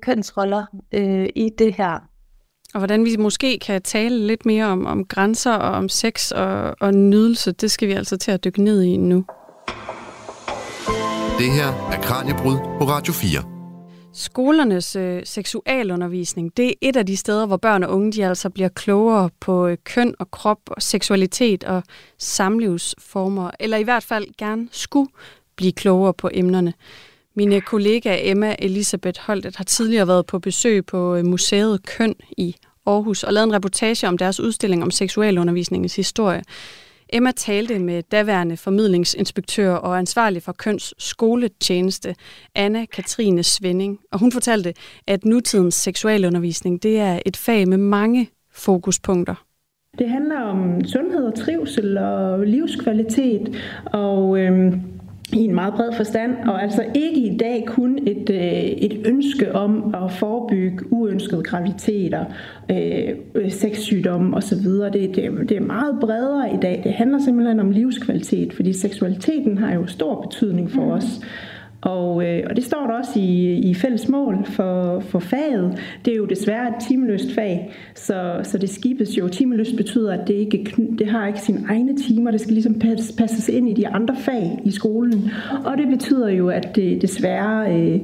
kønsroller i det her. Og hvordan vi måske kan tale lidt mere om grænser og om sex og nydelse, det skal vi altså til at dykke ned i nu. Det her er Kraniebrud på Radio 4. Skolernes seksualundervisning, det er et af de steder, hvor børn og unge de altså bliver klogere på køn og krop og seksualitet og samlivsformer, eller i hvert fald gerne skulle blive klogere på emnerne. Mine kollega Emma Elisabeth Holtet har tidligere været på besøg på Museet Køn i Aarhus og lavet en reportage om deres udstilling om seksualundervisningens historie. Emma talte med daværende formidlingsinspektør og ansvarlig for køns skoletjeneste, Anna Katrine Svenning, og hun fortalte, at nutidens seksualundervisning, det er et fag med mange fokuspunkter. Det handler om sundhed og trivsel og livskvalitet og i en meget bred forstand, og altså ikke i dag kun et ønske om at forebygge uønskede graviditeter, sexsygdomme osv. Det er meget bredere i dag. Det handler simpelthen om livskvalitet, fordi seksualiteten har jo stor betydning for os. Og det står der også i fælles mål for faget. Det er jo desværre et timeløst fag, så det skibes jo. Timeløst betyder, at det har ikke sine egne timer. Det skal ligesom passes ind i de andre fag i skolen. Og det betyder jo, at det desværre,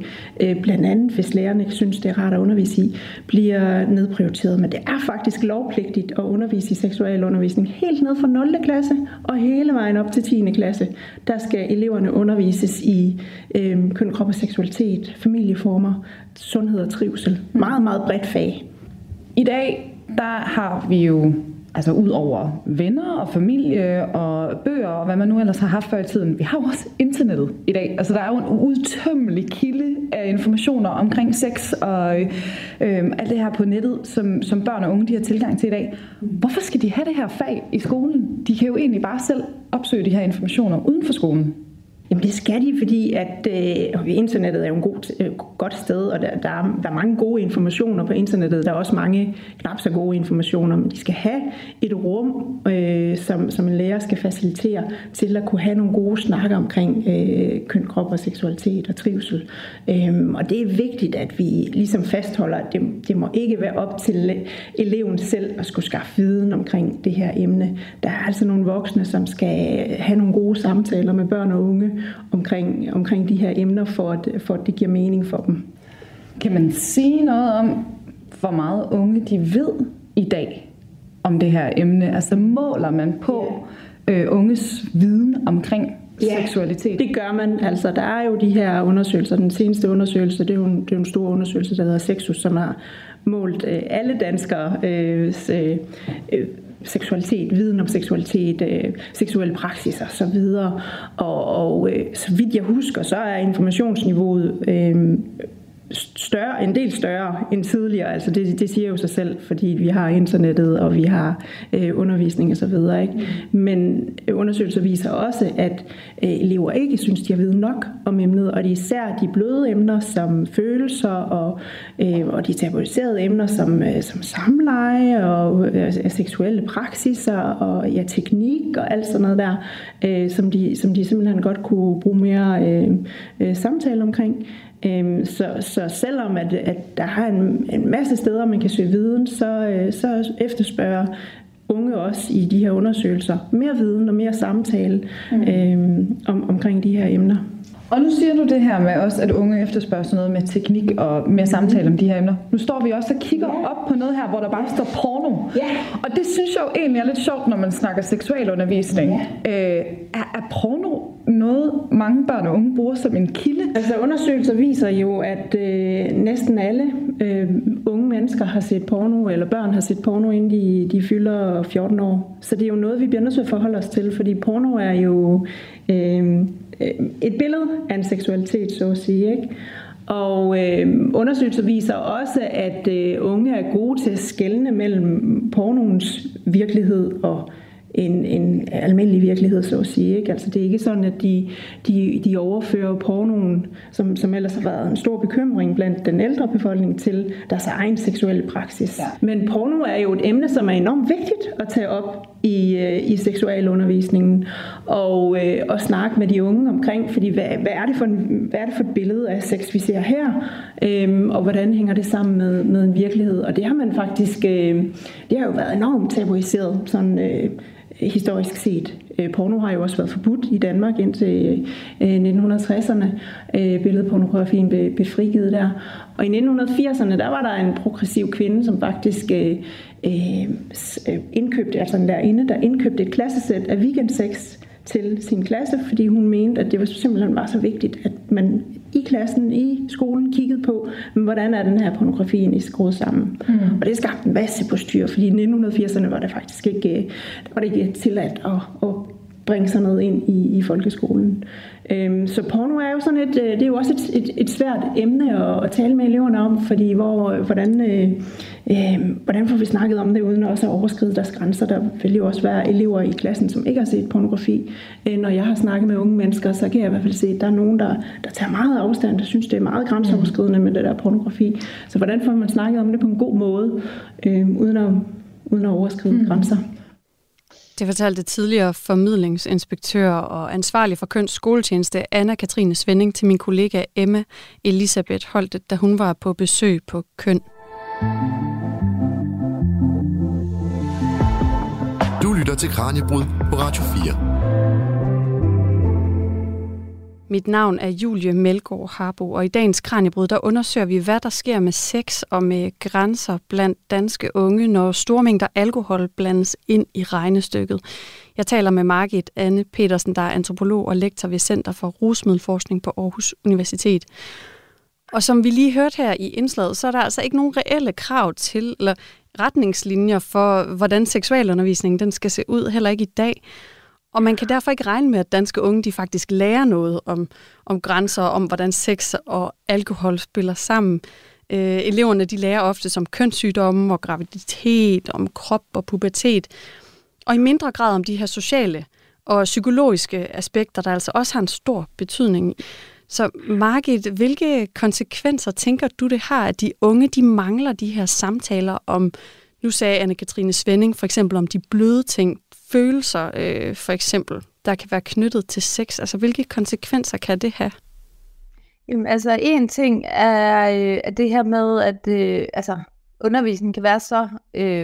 blandt andet hvis lærerne ikke synes, det er rart at undervise i, bliver nedprioriteret. Men det er faktisk lovpligtigt at undervise i seksualundervisning helt ned fra 0. klasse og hele vejen op til 10. klasse. Der skal eleverne undervises i køn, krop og seksualitet, familieformer, sundhed og trivsel. Meget, meget bredt fag. I dag, der har vi jo, altså ud over venner og familie og bøger og hvad man nu ellers har haft før i tiden, vi har jo også internettet i dag. Altså der er jo en uudtømmelig kilde af informationer omkring sex og alt det her på nettet, som børn og unge de har tilgang til i dag. Hvorfor skal de have det her fag i skolen? De kan jo egentlig bare selv opsøge de her informationer uden for skolen. Jamen det skal de, fordi at internettet er jo et godt sted, og der er mange gode informationer på internettet. Der er også mange knap så gode informationer, men de skal have et rum, som en lærer skal facilitere til at kunne have nogle gode snakker omkring køn, krop og seksualitet og trivsel. Og det er vigtigt, at vi ligesom fastholder, at det må ikke være op til eleven selv at skulle skaffe viden omkring det her emne. Der er altså nogle voksne, som skal have nogle gode samtaler med børn og unge omkring de her emner, for at det giver mening for dem. Kan man sige noget om, hvor meget unge de ved i dag om det her emne. Altså måler man på unges viden omkring seksualitet? Det gør man. Altså der er jo de her undersøgelser. Den seneste undersøgelse, det er en stor undersøgelse, der hedder Sexus, som har målt alle danskere seksualitet, viden om seksualitet, seksuelle praksis og så videre. Og så vidt jeg husker, så er informationsniveauet større, en del større end tidligere. Altså det siger jo sig selv, fordi vi har internettet, og vi har undervisning og så videre, ikke? Men undersøgelser viser også, at elever ikke synes, de har viden nok om emnet, og det er især de bløde emner som følelser og de tabuiserede emner som samleje og seksuelle praksiser og teknik og alt sådan noget der, som de simpelthen godt kunne bruge mere samtale omkring. Så selvom at der er en masse steder, man kan søge viden, så efterspørger unge også i de her undersøgelser mere viden og mere samtale omkring de her emner. Og nu siger du det her med også, at unge efterspørger sådan noget med teknik og mere samtale om de her emner. Nu står vi også og kigger op på noget her, hvor der bare står porno. Og det synes jeg jo egentlig er lidt sjovt, når man snakker seksualundervisning. Er porno noget, mange børn og unge bruger som en kilde? Altså undersøgelser viser jo, at næsten alle unge mennesker har set porno, eller børn har set porno, inden de fylder 14 år. Så det er jo noget, vi bliver nødt til at forholde os til, fordi porno er jo et billede af en seksualitet, så at sige, ikke? Og undersøgelser viser også, at unge er gode til at skelne mellem pornoens virkelighed og en almindelig virkelighed, så at sige, ikke? Altså det er ikke sådan, at de overfører pornoen, som ellers har været en stor bekymring blandt den ældre befolkning, til deres egen seksuelle praksis. Ja. Men porno er jo et emne, som er enormt vigtigt at tage op i seksualundervisningen og snakke med de unge omkring, fordi hvad er det for et billede af sex, vi ser her, og hvordan hænger det sammen med en virkelighed. Og det har man faktisk, det har jo været enormt tabuiseret, sådan historisk set. Porno har jo også været forbudt i Danmark indtil 1960'erne. Billedpornografien blev frigivet der. Og i 1980'erne, der var der en progressiv kvinde, som faktisk indkøbte, altså en lærerinde, der indkøbte et klassesæt af weekendsex til sin klasse, fordi hun mente, at det simpelthen var så vigtigt, at man i klassen, i skolen, kiggede på, hvordan er den her pornografi egentlig skruet sammen. Og det skabte en masse postyr, fordi i 1980'erne var det faktisk ikke tilladt at bringe sådan noget ind i folkeskolen. Så porno er jo sådan det er jo også et svært emne at tale med eleverne om, fordi hvordan får vi snakket om det, uden også at overskride deres grænser. Der vil jo også være elever i klassen, som ikke har set pornografi. Når jeg har snakket med unge mennesker, så kan jeg i hvert fald se, at der er nogen, der tager meget afstand, der synes, det er meget grænseoverskridende med det der pornografi. Så hvordan får man snakket om det på en god måde, uden at overskride grænser? Det fortalte tidligere formidlingsinspektør og ansvarlig for køns skoletjeneste Anna Katrine Svenning til min kollega Emma Elisabeth Holtet, da hun var på besøg på Køn. Du lytter til Kraniebrud på Radio 4. Mit navn er Julie Meldgaard Harboe, og i dagens Kraniebrud, der undersøger vi, hvad der sker med sex og med grænser blandt danske unge, når store mængder alkohol blandes ind i regnestykket. Jeg taler med Margit Anne Petersen, der er antropolog og lektor ved Center for Rusmiddelforskning på Aarhus Universitet. Og som vi lige hørte her i indslaget, så er der altså ikke nogen reelle krav til, eller retningslinjer for, hvordan seksualundervisningen den skal se ud, heller ikke i dag. Og man kan derfor ikke regne med, at danske unge de faktisk lærer noget om grænser, om hvordan sex og alkohol spiller sammen. Eleverne de lærer ofte som kønssygdomme og graviditet, om krop og pubertet, og i mindre grad om de her sociale og psykologiske aspekter, der altså også har en stor betydning. Så Margit, hvilke konsekvenser tænker du det har, at de unge de mangler de her samtaler om, nu sagde Anna Katrine Svenning for eksempel om de bløde ting, følelser for eksempel, der kan være knyttet til sex. Altså hvilke konsekvenser kan det have? Jamen altså en ting er det her med, at undervisningen kan være så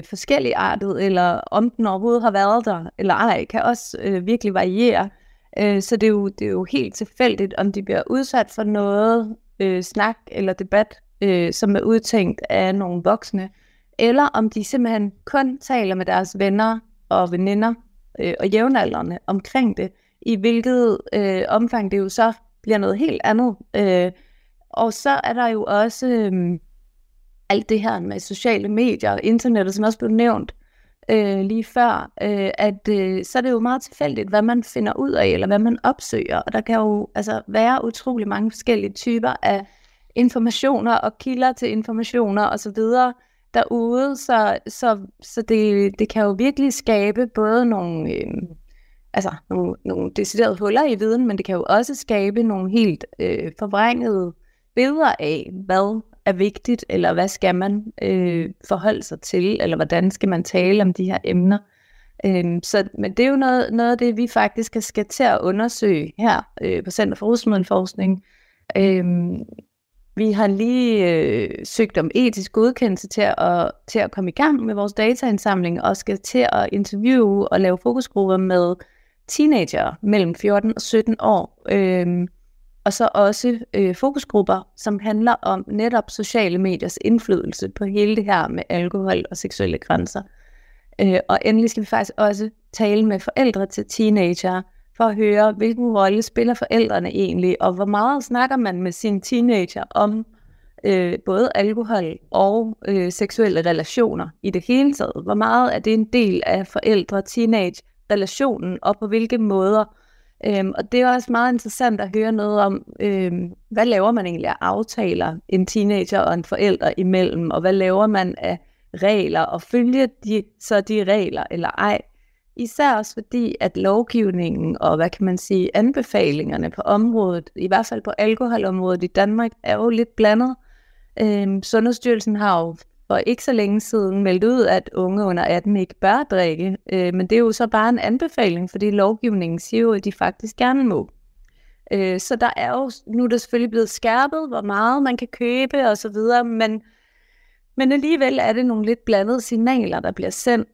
forskelligartet, eller om den overhovedet har været der, eller ej, kan også virkelig variere. Så det er jo helt tilfældigt, om de bliver udsat for noget snak eller debat som er udtænkt af nogle voksne, eller om de simpelthen kun taler med deres venner og veninder og jævnaldrende omkring det, i hvilket omfang det jo så bliver noget helt andet. Og så er der jo også alt det her med sociale medier og internettet, som også blev nævnt lige før, at så er det jo meget tilfældigt, hvad man finder ud af, eller hvad man opsøger. Og der kan jo altså være utrolig mange forskellige typer af informationer og kilder til informationer osv. derude, så det kan jo virkelig skabe både nogle, nogle deciderede huller i viden, men det kan jo også skabe nogle helt forvrængede billeder af, hvad er vigtigt, eller hvad skal man forholde sig til, eller hvordan skal man tale om de her emner. Men det er jo noget af det, vi faktisk skal til at undersøge her på Center for Rusmiddelforskning. Vi har lige søgt om etisk godkendelse til at komme i gang med vores dataindsamling, og skal til at interviewe og lave fokusgrupper med teenagere mellem 14 og 17 år, og så også fokusgrupper, som handler om netop sociale mediers indflydelse på hele det her med alkohol og seksuelle grænser. Og endelig skal vi faktisk også tale med forældre til teenagere, for at høre, hvilken rolle spiller forældrene egentlig, og hvor meget snakker man med sine teenager om både alkohol og seksuelle relationer i det hele taget. Hvor meget er det en del af forældre-teenage-relationen, og på hvilke måder? Og det er også meget interessant at høre noget om, hvad laver man egentlig af aftaler en teenager og en forælder imellem, og hvad laver man af regler, og følger de så de regler eller ej? Især også fordi, at lovgivningen og, hvad kan man sige, anbefalingerne på området, i hvert fald på alkoholområdet i Danmark, er jo lidt blandet. Sundhedsstyrelsen har jo for ikke så længe siden meldt ud, at unge under 18 ikke bør drikke, men det er jo så bare en anbefaling, fordi lovgivningen siger jo, at de faktisk gerne må. Så der er jo, nu er det selvfølgelig blevet skærpet, hvor meget man kan købe osv., men alligevel er det nogle lidt blandede signaler, der bliver sendt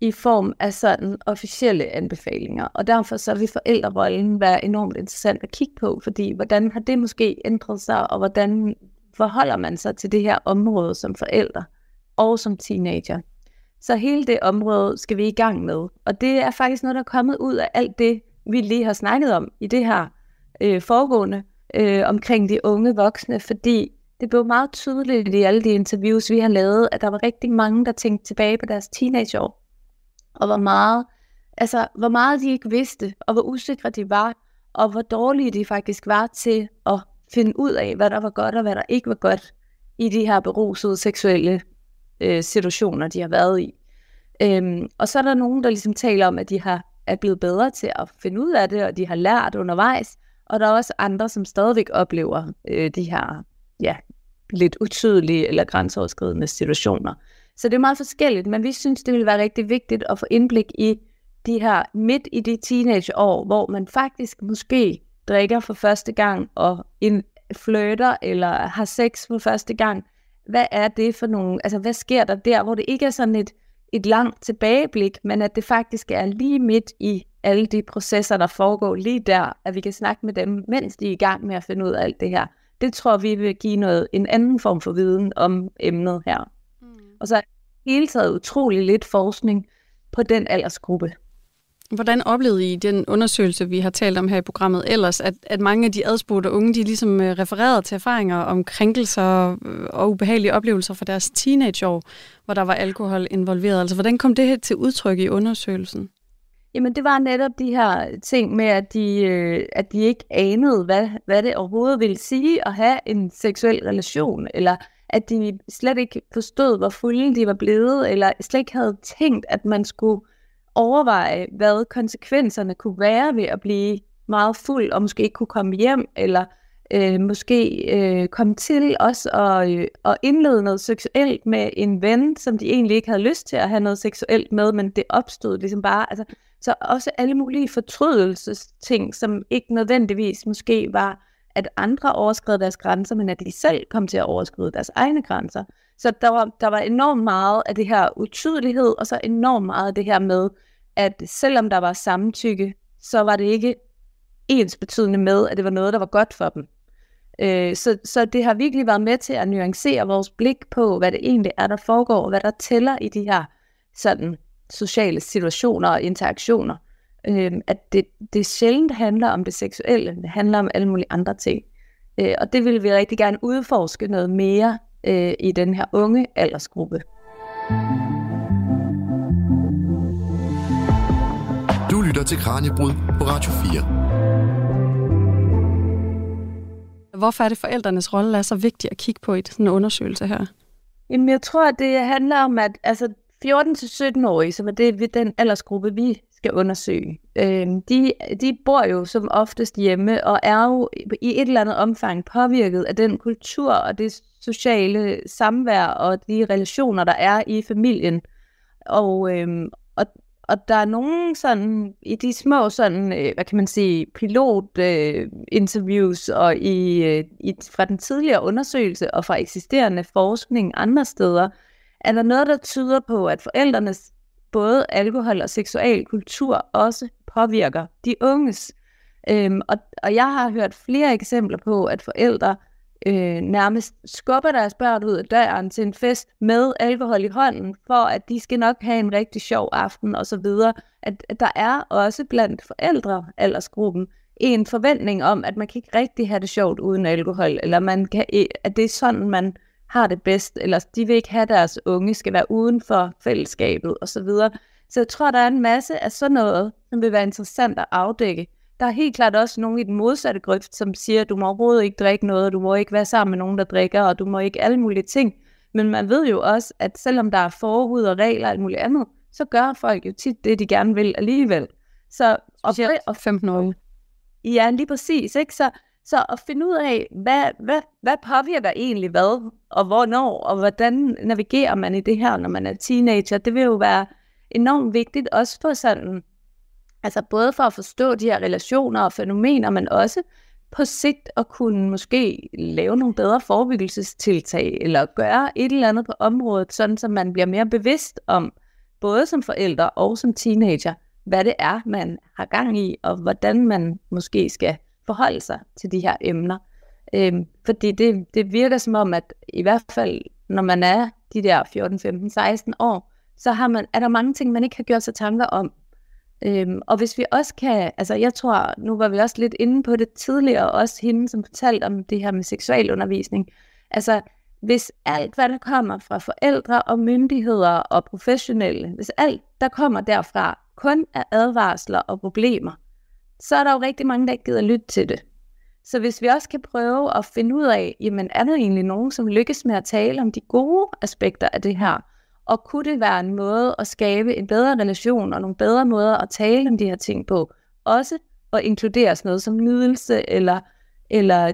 i form af sådan officielle anbefalinger. Og derfor så vil forældrerollen være enormt interessant at kigge på, fordi hvordan har det måske ændret sig, og hvordan forholder man sig til det her område som forældre og som teenager. Så hele det område skal vi i gang med. Og det er faktisk noget, der er kommet ud af alt det, vi lige har snakket om i det her foregående omkring de unge voksne, fordi det blev meget tydeligt i alle de interviews, vi har lavet, at der var rigtig mange, der tænkte tilbage på deres teenageår, og hvor meget de ikke vidste, og hvor usikre de var, og hvor dårlige de faktisk var til at finde ud af, hvad der var godt og hvad der ikke var godt i de her berusede seksuelle situationer, de har været i. Og så er der nogen, der ligesom taler om, at de er blevet bedre til at finde ud af det, og de har lært undervejs, og der er også andre, som stadigvæk oplever de her lidt utydelige eller grænseoverskridende situationer. Så det er meget forskelligt, men vi synes, det ville være rigtig vigtigt at få indblik i de her midt i de teenageår, hvor man faktisk måske drikker for første gang og flirter eller har sex for første gang. Hvad er det for nogle, altså hvad sker der der, hvor det ikke er sådan et langt tilbageblik, men at det faktisk er lige midt i alle de processer, der foregår lige der, at vi kan snakke med dem, mens de er i gang med at finde ud af alt det her. Det tror vi vil give en anden form for viden om emnet her. Og så er det hele taget utrolig lidt forskning på den aldersgruppe. Hvordan oplevede I den undersøgelse, vi har talt om her i programmet ellers, at mange af de adspurgte unge, de ligesom refererede til erfaringer om krænkelser og ubehagelige oplevelser fra deres teenageår, hvor der var alkohol involveret? Altså, hvordan kom det her til udtryk i undersøgelsen? Jamen, det var netop de her ting med, at de ikke anede, hvad det overhovedet ville sige at have en seksuel relation, eller at de slet ikke forstod, hvor fulde de var blevet, eller slet ikke havde tænkt, at man skulle overveje, hvad konsekvenserne kunne være ved at blive meget fuld, og måske ikke kunne komme hjem, eller måske komme til også at indlede noget seksuelt med en ven, som de egentlig ikke havde lyst til at have noget seksuelt med, men det opstod ligesom bare. Altså, så også alle mulige fortrydelsesting, som ikke nødvendigvis måske var, at andre overskred deres grænser, men at de selv kom til at overskride deres egne grænser. Så der var enormt meget af det her utydelighed, og så enormt meget af det her med, at selvom der var samtykke, så var det ikke ensbetydende med, at det var noget, der var godt for dem. Så det har virkelig været med til at nuancere vores blik på, hvad det egentlig er, der foregår, og hvad der tæller i de her sådan sociale situationer og interaktioner. At det sjældent handler om det seksuelle, det handler om alle mulige andre ting. Og det vil vi rigtig gerne udforske noget mere i den her unge aldersgruppe. Du lytter til Kraniebrud på Radio 4. Hvorfor er det forældrenes rolle er så vigtig at kigge på i sådan en undersøgelse her? Jamen jeg tror, at det handler om, at 14-17-årige, som er det den aldersgruppe, vi skal undersøge, de bor jo som oftest hjemme og er jo i et eller andet omfang påvirket af den kultur og det sociale samvær og de relationer, der er i familien. Og der er nogen sådan, i de små sådan, hvad kan man sige, pilotinterviews og fra den tidligere undersøgelse og fra eksisterende forskning andre steder, er der noget, der tyder på, at forældrenes både alkohol og seksuel kultur også påvirker de unges. Og jeg har hørt flere eksempler på, at forældre nærmest skubber deres børn ud af døren til en fest med alkohol i hånden, for at de skal nok have en rigtig sjov aften osv. At der er også blandt forældre aldersgruppen en forventning om, at man kan ikke rigtig have det sjovt uden alkohol, eller at det er sådan, man har det bedst, eller de vil ikke have, at deres unge skal være uden for fællesskabet osv. Så jeg tror, der er en masse af sådan noget, som vil være interessant at afdække. Der er helt klart også nogen i den modsatte grøft, som siger, at du må overhovedet ikke drikke noget, og du må ikke være sammen med nogen, der drikker, og du må ikke alle mulige ting. Men man ved jo også, at selvom der er forud og regler og alt muligt andet, så gør folk jo tit det, de gerne vil alligevel. Så og 15-årige. Ja, lige præcis, ikke? Så at finde ud af, hvad påvirker egentlig hvad, og hvornår, og hvordan navigerer man i det her, når man er teenager, det vil jo være enormt vigtigt, også for sådan, altså både for at forstå de her relationer og fænomener, men også på sigt at kunne måske lave nogle bedre forebyggelsestiltag, eller gøre et eller andet på området, sådan så man bliver mere bevidst om, både som forældre og som teenager, hvad det er, man har gang i, og hvordan man måske skal forholde sig til de her emner. Fordi det virker som om, at i hvert fald, når man er de der 14, 15, 16 år, så er der mange ting, man ikke har gjort sig tanker om. Og hvis vi også kan, altså jeg tror, nu var vi også lidt inde på det tidligere, også hende, som fortalte om det her med seksualundervisning. Altså, hvis alt, hvad der kommer fra forældre og myndigheder og professionelle, hvis alt, der kommer derfra, kun er advarsler og problemer, så er der jo rigtig mange, der ikke gider lytte til det. Så hvis vi også kan prøve at finde ud af, jamen er der egentlig nogen, som lykkes med at tale om de gode aspekter af det her, og kunne det være en måde at skabe en bedre relation og nogle bedre måder at tale om de her ting på, også at inkludere sådan noget som nydelse eller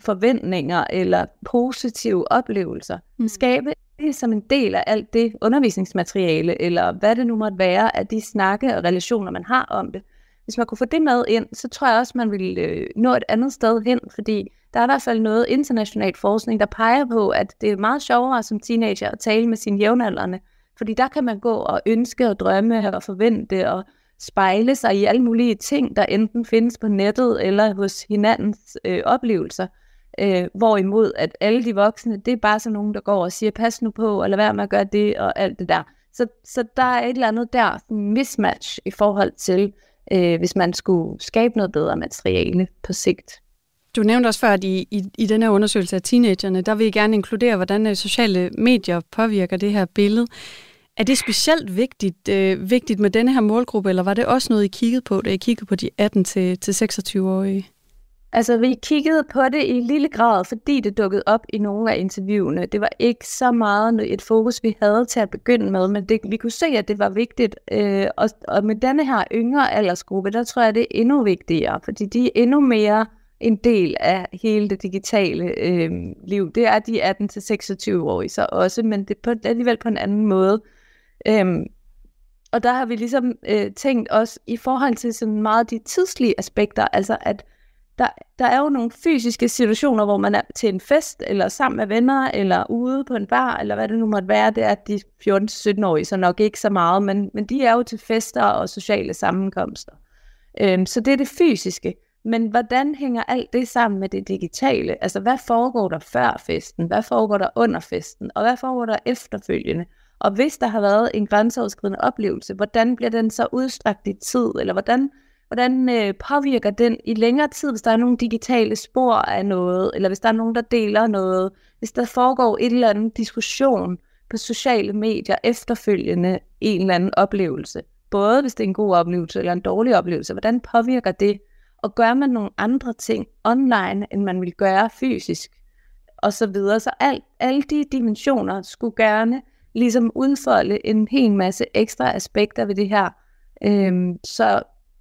forventninger eller positive oplevelser. Skabe det som en del af alt det undervisningsmateriale, eller hvad det nu måtte være af de snakke og relationer, man har om det. Hvis man kunne få det med ind, så tror jeg også, man ville nå et andet sted hen, fordi der er i hvert fald noget international forskning, der peger på, at det er meget sjovere som teenager at tale med sine jævnaldrende, fordi der kan man gå og ønske og drømme og forvente og spejle sig i alle mulige ting, der enten findes på nettet eller hos hinandens oplevelser, hvorimod at alle de voksne, det er bare sådan nogen, der går og siger, pas nu på, og lad være med at gøre det og alt det der. Så der er et eller andet der, en mismatch i forhold til, hvis man skulle skabe noget bedre materiale på sigt. Du nævnte også før, at i den her undersøgelse af teenagerne, der vil I gerne inkludere, hvordan sociale medier påvirker det her billede. Er det specielt vigtigt med denne her målgruppe, eller var det også noget, I kiggede på, da I kiggede på de 18-26-årige? Altså, vi kiggede på det i lille grad, fordi det dukkede op i nogle af interviewene. Det var ikke så meget et fokus, vi havde til at begynde med, men vi kunne se, at det var vigtigt. Og med denne her yngre aldersgruppe, der tror jeg, det er endnu vigtigere, fordi de er endnu mere en del af hele det digitale liv. Det er de 18-26-årige så også, men det er alligevel på en anden måde. Og der har vi ligesom tænkt også i forhold til sådan meget de tidslige aspekter, altså at der er jo nogle fysiske situationer, hvor man er til en fest, eller sammen med venner, eller ude på en bar, eller hvad det nu måtte være. Det er de 14-17-årige, så nok ikke så meget, men de er jo til fester og sociale sammenkomster. Så det er det fysiske. Men hvordan hænger alt det sammen med det digitale? Altså, hvad foregår der før festen? Hvad foregår der under festen? Og hvad foregår der efterfølgende? Og hvis der har været en grænseoverskridende oplevelse, hvordan bliver den så udstrakt i tid? Eller hvordan påvirker den i længere tid, hvis der er nogle digitale spor af noget? Eller hvis der er nogen, der deler noget? Hvis der foregår et eller andet diskussion på sociale medier efterfølgende en eller anden oplevelse? Både hvis det er en god oplevelse eller en dårlig oplevelse. Hvordan påvirker det? Og gør man nogle andre ting online, end man vil gøre fysisk, og så videre. Så alle de dimensioner skulle gerne ligesom udfolde en hel masse ekstra aspekter ved det her,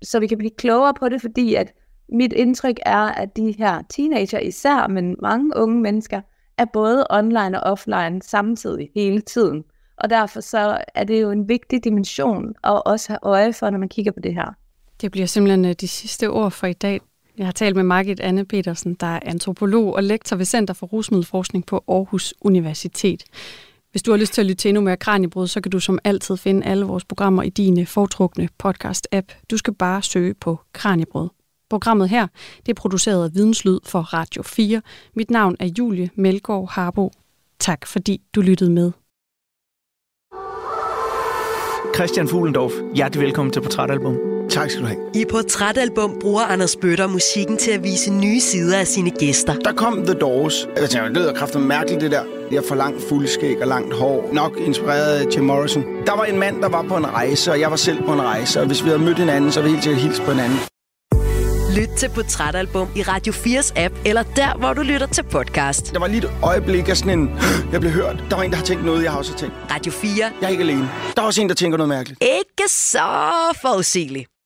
så vi kan blive klogere på det, fordi at mit indtryk er, at de her teenager især, men mange unge mennesker, er både online og offline samtidig hele tiden. Og derfor så er det jo en vigtig dimension at også have øje for, når man kigger på det her. Det bliver simpelthen de sidste ord for i dag. Jeg har talt med Margit Anne Petersen, der er antropolog og lektor ved Center for Rusmiddelforskning på Aarhus Universitet. Hvis du har lyst til at lytte til endnu mere Kraniebrud, så kan du som altid finde alle vores programmer i dine foretrukne podcast-app. Du skal bare søge på Kraniebrud. Programmet her, det er produceret af Videnslyd for Radio 4. Mit navn er Julie Meldgaard Harboe. Tak fordi du lyttede med. Christian Fuglendorf, hjertelig velkommen til Portrætalbum. Tak skal du have. I Portrætalbum bruger Anders Bøtter musikken til at vise nye sider af sine gæster. Der kom The Doors. Jeg tænkte, det lyder kraftigt mærkeligt det der. Jeg får langt fuldskæg og langt hår. Nok inspireret af Jim Morrison. Der var en mand, der var på en rejse, og jeg var selv på en rejse. Og hvis vi havde mødt hinanden, så ville vi helt sikkert hilse på hinanden. Lyt til Portrætalbum i Radio 4's app, eller der, hvor du lytter til podcast. Der var lige et øjeblik af sådan en, jeg blev hørt. Der var en, der har tænkt noget, jeg har også tænkt. Radio 4. Jeg er ikke alene. Der er også en, der tænker noget mærkeligt. Ikke så forudsigeligt.